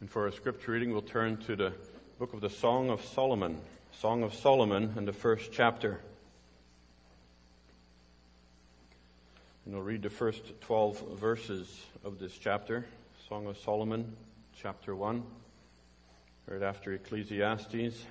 And for our scripture reading, we'll turn to the book of the Song of Solomon and the first chapter. And we'll read the first 12 verses of this chapter, Song of Solomon, chapter 1, right after Ecclesiastes.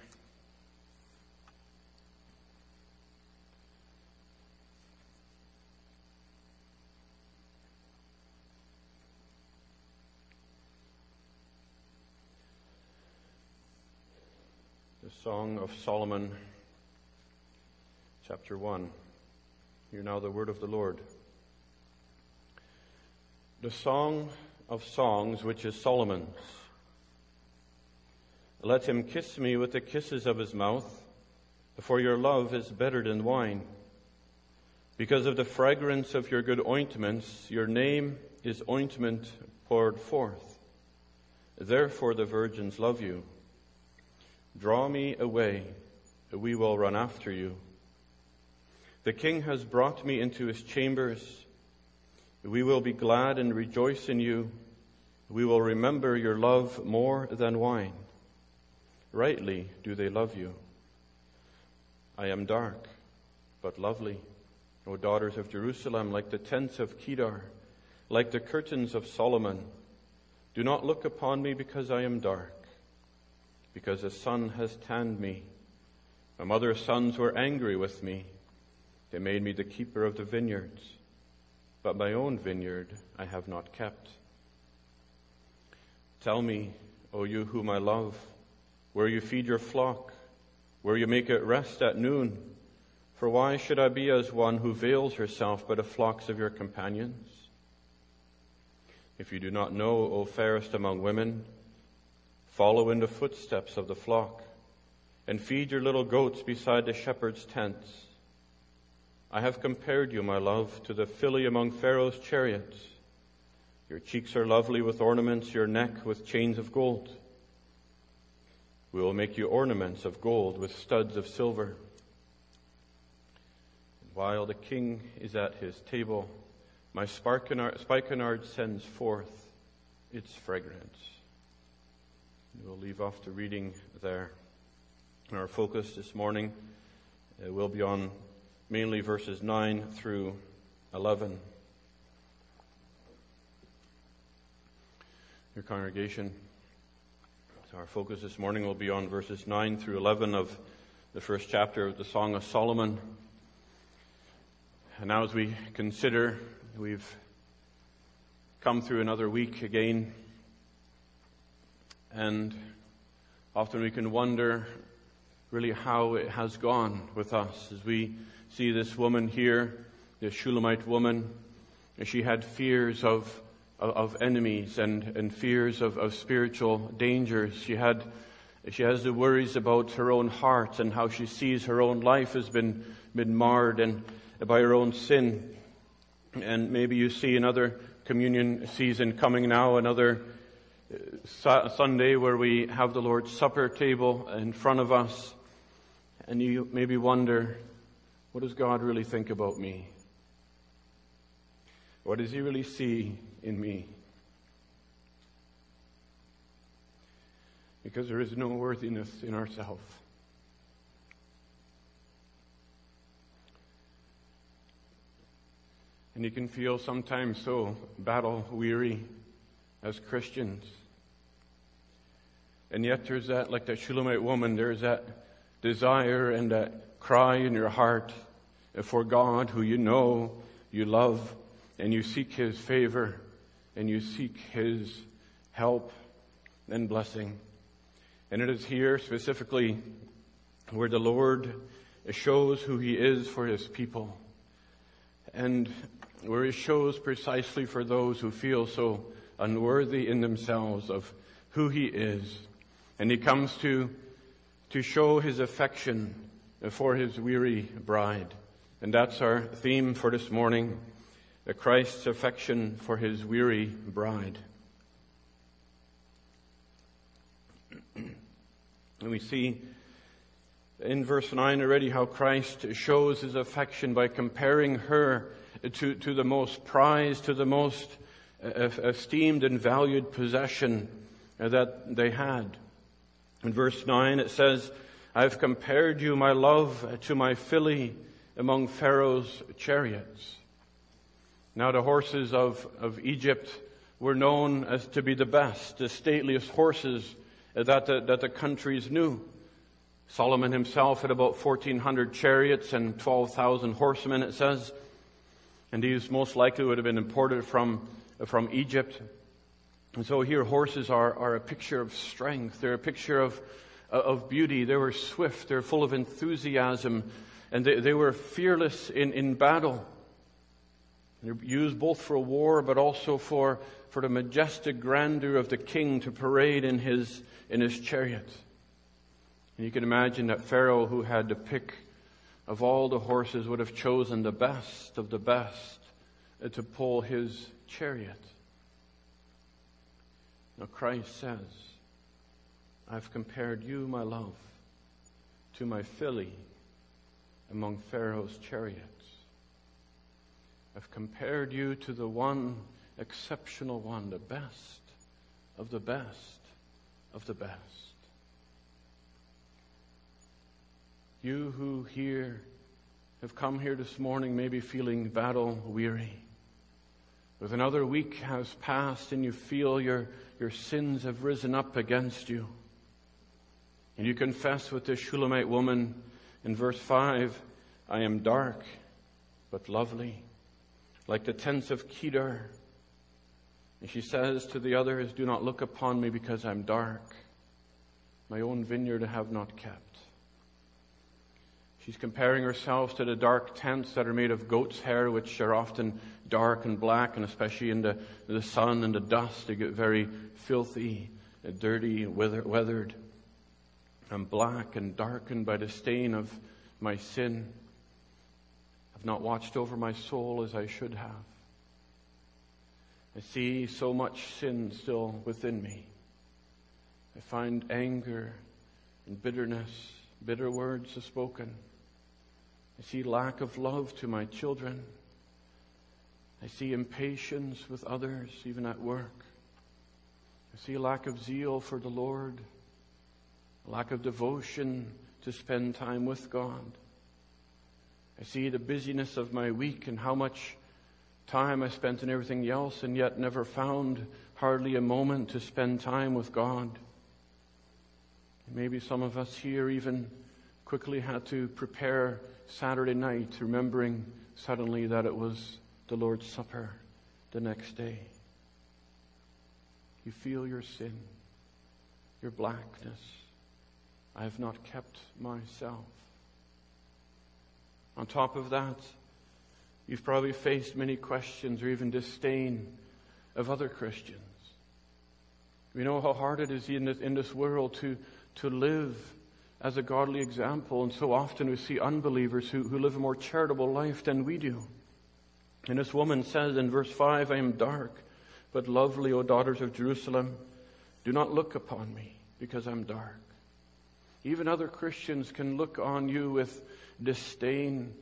Song of Solomon, chapter 1. Hear now the word of the Lord. The Song of Songs, which is Solomon's. Let him kiss me with the kisses of his mouth, for your love is better than wine. Because of the fragrance of your good ointments, your name is ointment poured forth. Therefore the virgins love you. Draw me away, we will run after you. The king has brought me into his chambers. We will be glad and rejoice in you. We will remember your love more than wine. Rightly do they love you. I am dark, but lovely, O daughters of Jerusalem, like the tents of Kedar, like the curtains of Solomon. Do not look upon me because I am dark, because the sun has tanned me. My mother's sons were angry with me. They made me the keeper of the vineyards, but my own vineyard I have not kept. Tell me, O you whom I love, where you feed your flock, where you make it rest at noon. For why should I be as one who veils herself by the flocks of your companions? If you do not know, O fairest among women, follow in the footsteps of the flock, and feed your little goats beside the shepherd's tents. I have compared you, my love, to the filly among Pharaoh's chariots. Your cheeks are lovely with ornaments, your neck with chains of gold. We will make you ornaments of gold with studs of silver. And while the king is at his table, my spikenard sends forth its fragrance. We'll leave off the reading there. And our focus this morning will be on mainly verses 9 through 11. Your congregation, so our focus this morning will be on verses 9 through 11 of the first chapter of the Song of Solomon. And now as we consider, we've come through another week again. And often we can wonder really how it has gone with us as we see this woman here, this Shulamite woman. She had fears of enemies and fears of spiritual dangers. She has the worries about her own heart and how she sees her own life has been marred and by her own sin. And maybe you see another communion season coming now, another Sunday where we have the Lord's Supper table in front of us, and you maybe wonder, what does God really think about me? What does He really see in me? Because there is no worthiness in ourselves. And you can feel sometimes so battle-weary as Christians. And yet there's that, like that Shulamite woman, there's that desire and that cry in your heart for God, who you know, you love, and you seek His favor, and you seek His help and blessing. And it is here specifically where the Lord shows who He is for His people, and where He shows precisely for those who feel so unworthy in themselves of who He is. And He comes to show His affection for His weary bride. And that's our theme for this morning, Christ's affection for His weary bride. And we see in verse 9 already how Christ shows His affection by comparing her to the most prized, to the most esteemed and valued possession that they had. In verse 9 it says, I have compared you, my love, to my filly among Pharaoh's chariots. Now the horses of Egypt were known as to be the best, the stateliest horses that the countries knew. Solomon himself had about 1,400 chariots and 12,000 horsemen, it says. And these most likely would have been imported from Egypt. And so here horses are a picture of strength. They're a picture of beauty. They were swift. They're full of enthusiasm. And they were fearless in battle. They're used both for war but also for the majestic grandeur of the king to parade in his chariot. And you can imagine that Pharaoh, who had the pick of all the horses, would have chosen the best of the best to pull his chariot. Now Christ says, I've compared you, my love, to my filly among Pharaoh's chariots. I've compared you to the one exceptional one, the best of the best of the best. You who here have come here this morning may be feeling battle weary. With another week has passed and you feel your sins have risen up against you. And you confess with this Shulamite woman in verse 5, I am dark but lovely, like the tents of Kedar. And she says to the others, do not look upon me because I'm dark. My own vineyard I have not kept. She's comparing herself to the dark tents that are made of goat's hair, which are often dark and black, and especially in the sun and the dust, they get very filthy, dirty, weathered. I'm black and darkened by the stain of my sin. I've not watched over my soul as I should have. I see so much sin still within me. I find anger and bitterness. Bitter words are spoken. I see lack of love to my children. I see impatience with others, even at work. I see a lack of zeal for the Lord, a lack of devotion to spend time with God. I see the busyness of my week and how much time I spent in everything else and yet never found hardly a moment to spend time with God. Maybe some of us here even quickly had to prepare Saturday night, remembering suddenly that it was the Lord's Supper the next day. You feel your sin, your blackness. I have not kept myself. On top of that, you've probably faced many questions or even disdain of other Christians. We know how hard it is in this world to live as a godly example. And so often we see unbelievers who live a more charitable life than we do. And this woman says in verse 5, I am dark, but lovely, O daughters of Jerusalem. Do not look upon me because I'm dark. Even other Christians can look on you with disdain.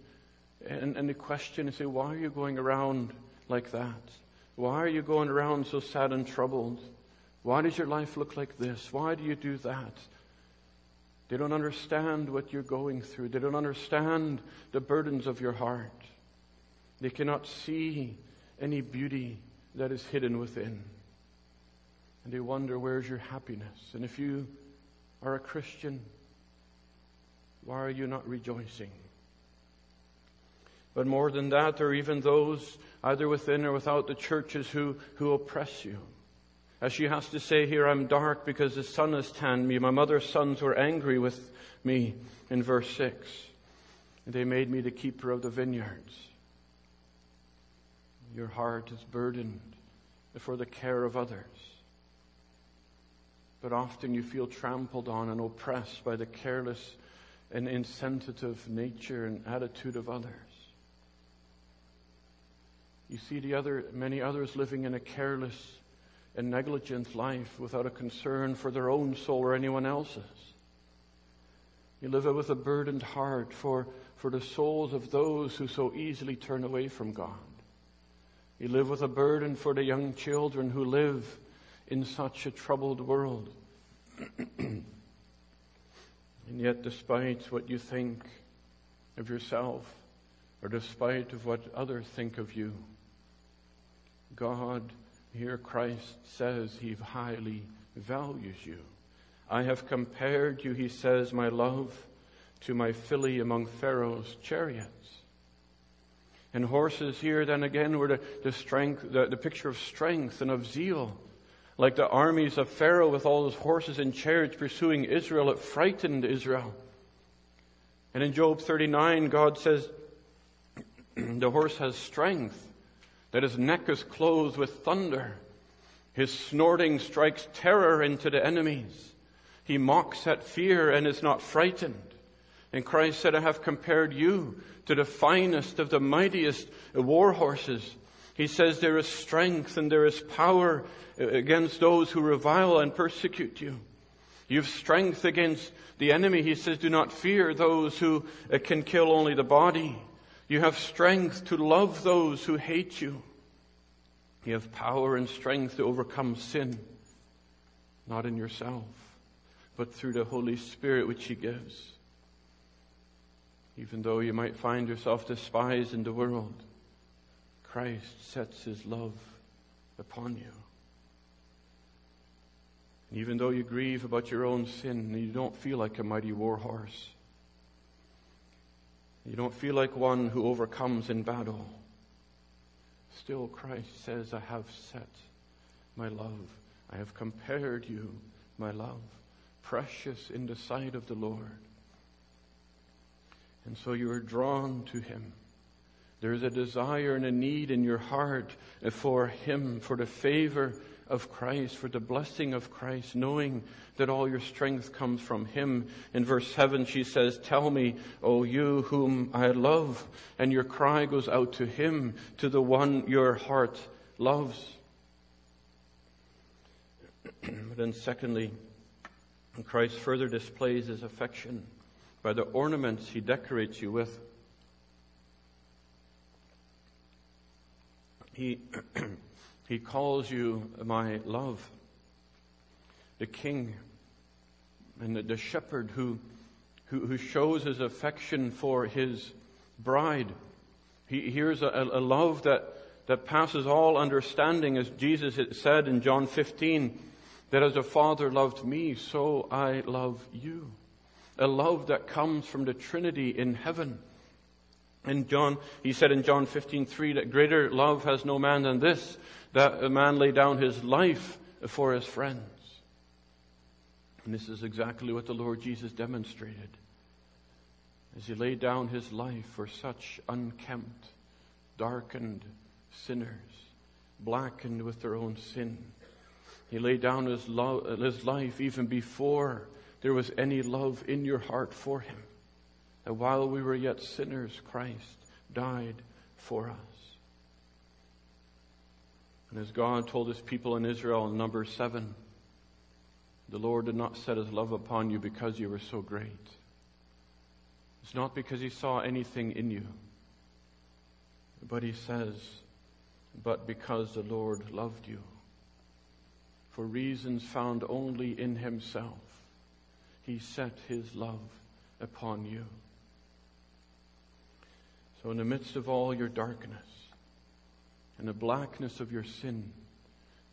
And the question is, why are you going around like that? Why are you going around so sad and troubled? Why does your life look like this? Why do you do that? They don't understand what you're going through. They don't understand the burdens of your heart. They cannot see any beauty that is hidden within. And they wonder, where's your happiness? And if you are a Christian, why are you not rejoicing? But more than that, there are even those, either within or without the churches, who oppress you. As she has to say here, I'm dark because the sun has tanned me. My mother's sons were angry with me in verse 6. They made me the keeper of the vineyards. Your heart is burdened for the care of others. But often you feel trampled on and oppressed by the careless and insensitive nature and attitude of others. You see many others living in a careless and negligent life without a concern for their own soul or anyone else's. You live with a burdened heart for the souls of those who so easily turn away from God. You live with a burden for the young children who live in such a troubled world. And yet, despite what you think of yourself, or despite of what others think of you, God, here Christ says, He highly values you. I have compared you, He says, my love, to my filly among Pharaoh's chariots. And horses here then again were the picture of strength and of zeal. Like the armies of Pharaoh with all those horses and chariots pursuing Israel, it frightened Israel. And in Job 39, God says, the horse has strength, that his neck is clothed with thunder. His snorting strikes terror into the enemies. He mocks at fear and is not frightened. And Christ said, I have compared you to the finest of the mightiest war horses. He says there is strength and there is power against those who revile and persecute you. You have strength against the enemy. He says, do not fear those who can kill only the body. You have strength to love those who hate you. You have power and strength to overcome sin, not in yourself, but through the Holy Spirit which He gives. Even though you might find yourself despised in the world, Christ sets His love upon you. And even though you grieve about your own sin, you don't feel like a mighty war horse. You don't feel like one who overcomes in battle. Still, Christ says, I have set my love. I have compared you, my love, precious in the sight of the Lord. And so you are drawn to Him. There is a desire and a need in your heart for Him, for the favor of Christ, for the blessing of Christ, knowing that all your strength comes from Him. In verse 7, she says, tell me, O you whom I love, and your cry goes out to Him, to the one your heart loves. But then secondly, Christ further displays His affection by the ornaments He decorates you with. He calls you my love, the king and the shepherd who shows his affection for his bride. Here's a love that passes all understanding, as Jesus said in John 15, that as the Father loved me, so I love you. A love that comes from the Trinity in heaven. And he said in John 15:3 that greater love has no man than this, that a man lay down his life for his friends. And this is exactly what the Lord Jesus demonstrated as He laid down His life for such unkempt, darkened sinners, blackened with their own sin. He laid down his life even before there was any love in your heart for Him. That while we were yet sinners, Christ died for us. And as God told His people in Israel in Numbers 7, the Lord did not set His love upon you because you were so great. It's not because He saw anything in you, but He says, but because the Lord loved you, for reasons found only in Himself, He set His love upon you. So in the midst of all your darkness and the blackness of your sin,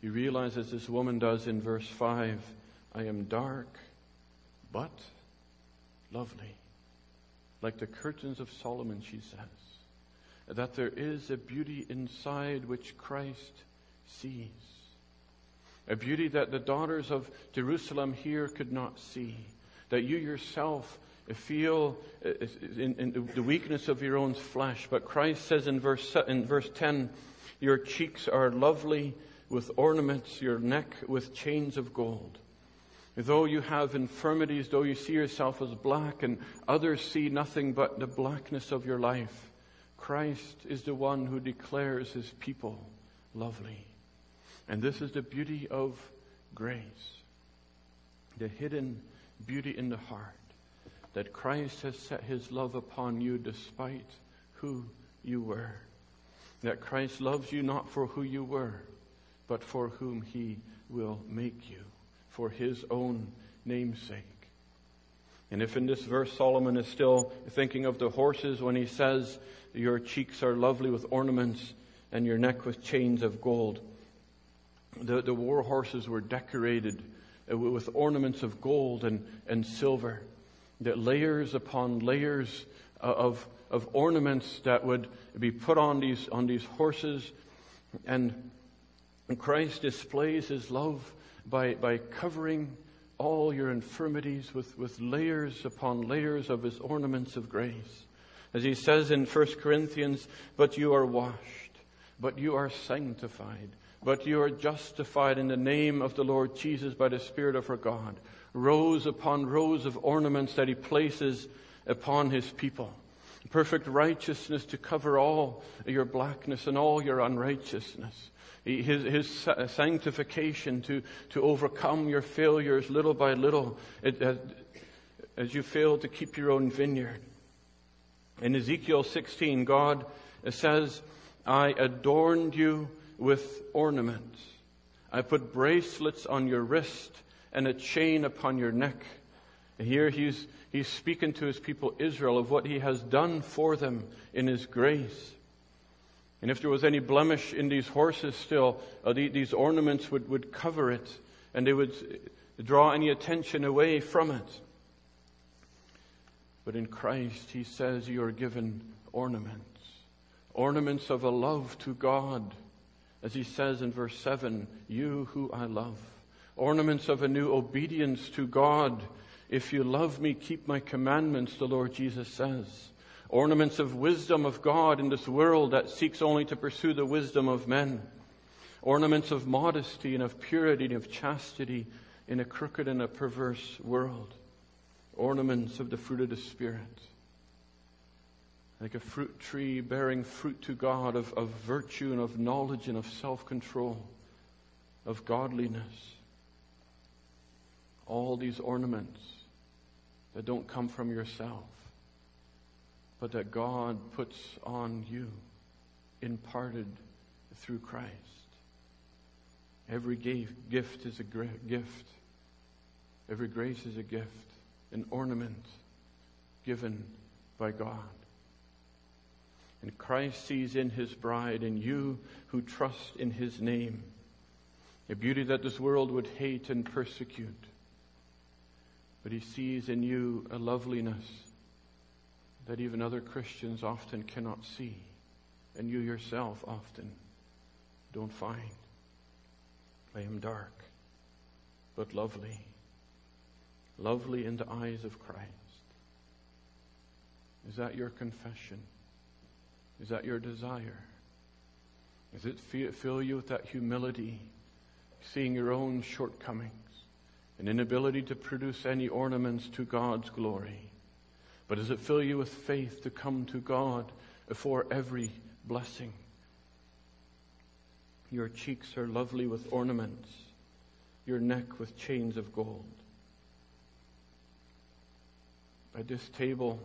you realize, as this woman does in verse 5, I am dark, but lovely. Like the curtains of Solomon, she says, that there is a beauty inside which Christ sees. A beauty that the daughters of Jerusalem here could not see. That you yourself feel in the weakness of your own flesh. But Christ says in verse 10, your cheeks are lovely with ornaments, your neck with chains of gold. Though you have infirmities, though you see yourself as black and others see nothing but the blackness of your life, Christ is the one who declares His people lovely. And this is the beauty of grace, the hidden beauty in the heart, that Christ has set His love upon you despite who you were. That Christ loves you not for who you were, but for whom he will make you, for his own name's sake. And if in this verse Solomon is still thinking of the horses when he says, your cheeks are lovely with ornaments and your neck with chains of gold. The war horses were decorated with ornaments of gold and silver. That layers upon layers of ornaments that would be put on these horses. And Christ displays his love by covering all your infirmities with layers upon layers of his ornaments of grace. As he says in 1 Corinthians, but you are washed, but you are sanctified, but you are justified in the name of the Lord Jesus by the Spirit of our God. Rows upon rows of ornaments that he places upon his people. Perfect righteousness to cover all your blackness and all your unrighteousness. His sanctification to overcome your failures little by little as you fail to keep your own vineyard. In Ezekiel 16, God says, I adorned you with ornaments. I put bracelets on your wrist and a chain upon your neck. Here he's speaking to his people Israel of what he has done for them in his grace. And if there was any blemish in these horses still, these ornaments would cover it, and they would draw any attention away from it. But in Christ, he says, you are given ornaments. Ornaments of a love to God. As he says in verse 7, you who I love. Ornaments of a new obedience to God. If you love me, keep my commandments, the Lord Jesus says. Ornaments of wisdom of God in this world that seeks only to pursue the wisdom of men. Ornaments of modesty and of purity and of chastity in a crooked and a perverse world. Ornaments of the fruit of the Spirit. Like a fruit tree bearing fruit to God of virtue and of knowledge and of self-control, of godliness. All these ornaments that don't come from yourself, but that God puts on you, imparted through Christ. Every gift is a gift. Every grace is a gift, an ornament given by God. And Christ sees in his bride, in you who trust in his name, a beauty that this world would hate and persecute. But he sees in you a loveliness that even other Christians often cannot see, and you yourself often don't find. I am dark, but lovely, lovely in the eyes of Christ. Is that your confession? Is that your desire? Does it fill you with that humility, seeing your own shortcomings, an inability to produce any ornaments to God's glory? But does it fill you with faith to come to God for every blessing? Your cheeks are lovely with ornaments, your neck with chains of gold. At this table,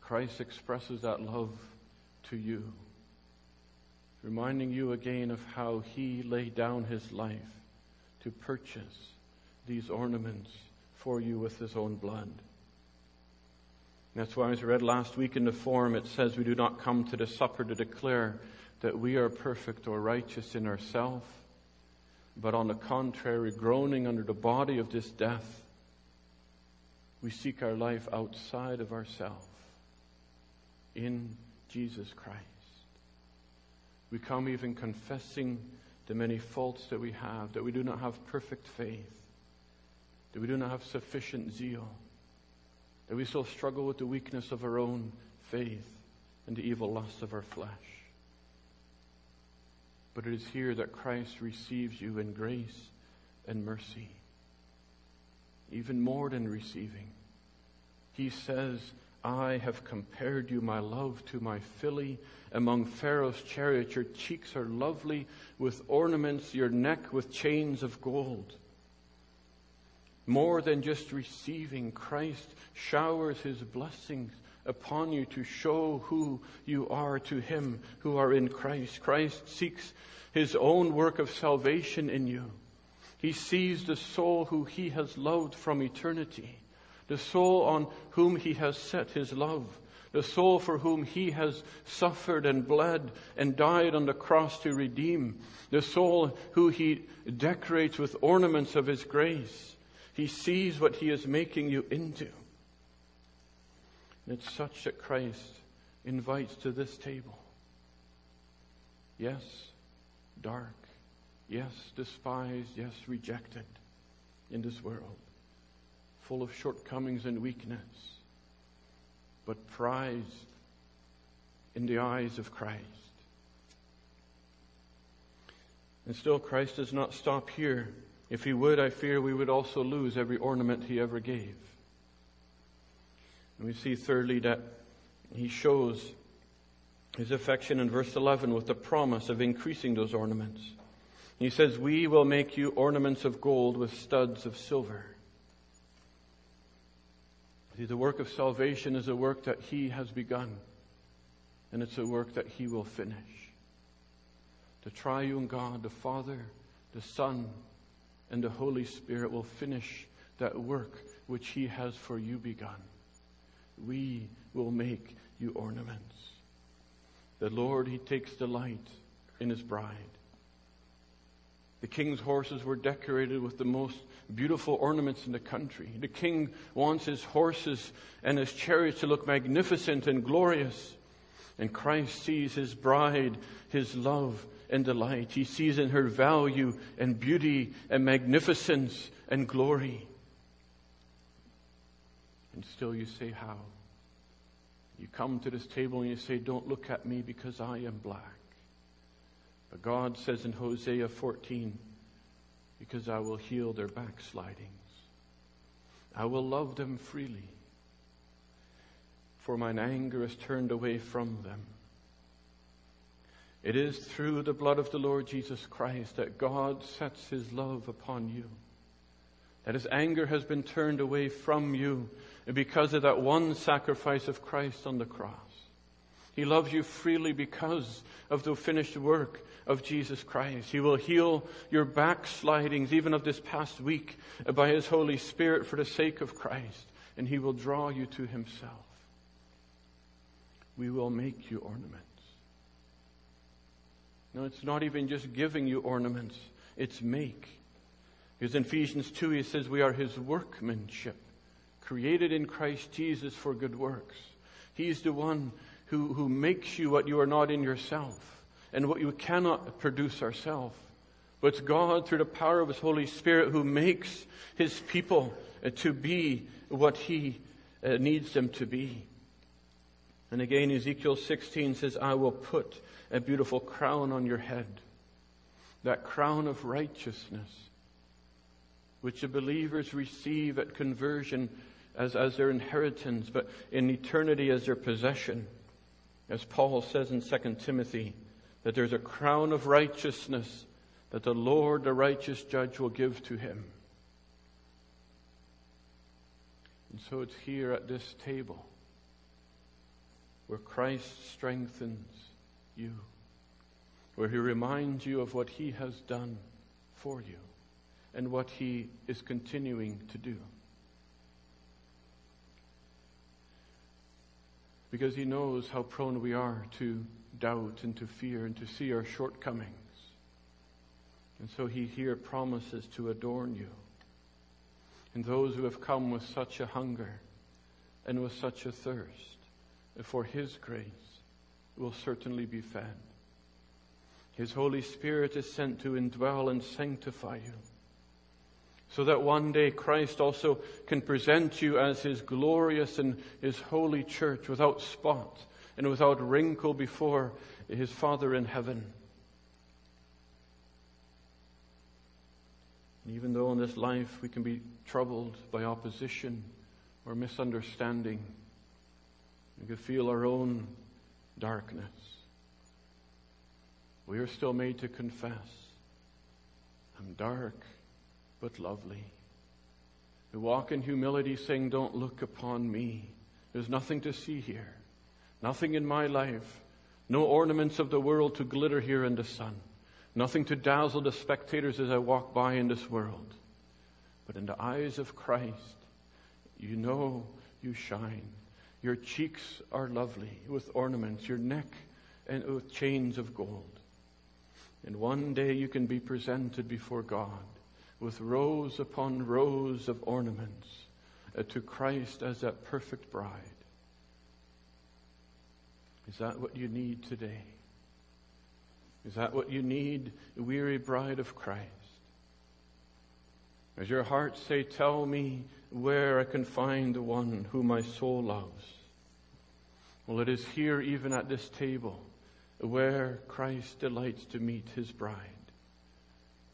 Christ expresses that love to you, reminding you again of how he laid down his life to purchase these ornaments for you with his own blood. That's why, as we read last week in the form, it says we do not come to the supper to declare that we are perfect or righteous in ourselves, but on the contrary, groaning under the body of this death, we seek our life outside of ourselves, in Jesus Christ. We come even confessing the many faults that we have, that we do not have perfect faith, that we do not have sufficient zeal, that we still struggle with the weakness of our own faith and the evil lusts of our flesh. But it is here that Christ receives you in grace and mercy. Even more than receiving, he says, I have compared you, my love, to my filly among Pharaoh's chariot. Your cheeks are lovely with ornaments, your neck with chains of gold. More than just receiving, Christ showers his blessings upon you to show who you are to him who are in Christ. Christ seeks his own work of salvation in you. He sees the soul who he has loved from eternity, the soul on whom he has set his love, the soul for whom he has suffered and bled and died on the cross to redeem, the soul who he decorates with ornaments of his grace. He sees what he is making you into. And it's such that Christ invites to this table. Yes, dark. Yes, despised. Yes, rejected in this world, full of shortcomings and weakness, but prized in the eyes of Christ. And still, Christ does not stop here. If he would, I fear we would also lose every ornament he ever gave. And we see, thirdly, that he shows his affection in verse 11 with the promise of increasing those ornaments. He says, "We will make you ornaments of gold with studs of silver." See, the work of salvation is a work that he has begun, and it's a work that he will finish. The triune God, the Father, the Son, and the Holy Spirit will finish that work which he has for you begun. We will make you ornaments. The Lord, he takes delight in his bride. The king's horses were decorated with the most beautiful ornaments in the country. The king wants his horses and his chariots to look magnificent and glorious. And Christ sees his bride, his love and delight. He sees in her value and beauty and magnificence and glory. And still you say, how? You come to this table and you say, don't look at me because I am black. But God says in Hosea 14, because I will heal their backslidings. I will love them freely, for mine anger is turned away from them. It is through the blood of the Lord Jesus Christ that God sets his love upon you, that his anger has been turned away from you because of that one sacrifice of Christ on the cross. He loves you freely because of the finished work of Jesus Christ. He will heal your backslidings, even of this past week, by his Holy Spirit for the sake of Christ, and he will draw you to himself. We will make you ornaments. No, it's not even just giving you ornaments, it's make. Because in Ephesians 2, he says, we are his workmanship, created in Christ Jesus for good works. He's the one who makes you what you are not in yourself and what you cannot produce ourselves. But it's God, through the power of his Holy Spirit, who makes his people to be what he needs them to be. And again, Ezekiel 16 says, I will put a beautiful crown on your head, that crown of righteousness, which the believers receive at conversion as their inheritance, but in eternity as their possession. As Paul says in 2 Timothy, that there's a crown of righteousness that the Lord, the righteous judge, will give to him. And so it's here at this table where Christ strengthens you, where he reminds you of what he has done for you and what he is continuing to do. Because he knows how prone we are to doubt and to fear and to see our shortcomings. And so he here promises to adorn you. And those who have come with such a hunger and with such a thirst for his grace will certainly be fed. His Holy Spirit is sent to indwell and sanctify you, so that one day Christ also can present you as his glorious and his holy church, without spot and without wrinkle, before his Father in heaven. And even though in this life we can be troubled by opposition or misunderstanding, we can feel our own darkness, we are still made to confess, I'm dark, but lovely. We walk in humility, saying, don't look upon me. There's nothing to see here, nothing in my life, no ornaments of the world to glitter here in the sun, nothing to dazzle the spectators as I walk by in this world. But in the eyes of Christ, you know you shine. Your cheeks are lovely with ornaments, your neck and with chains of gold. And one day you can be presented before God with rows upon rows of ornaments to Christ as that perfect bride. Is that what you need today? Is that what you need, weary bride of Christ? Does your heart say, tell me where I can find the one who my soul loves? Well, it is here, even at this table, where Christ delights to meet his bride,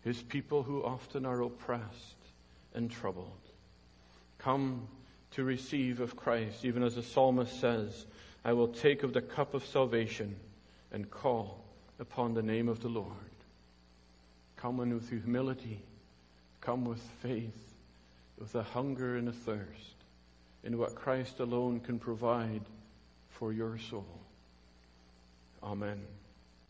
his people who often are oppressed and troubled. Come to receive of Christ, even as the psalmist says, I will take of the cup of salvation and call upon the name of the Lord. Come in with humility, come with faith, with a hunger and a thirst in what Christ alone can provide for your soul. Amen.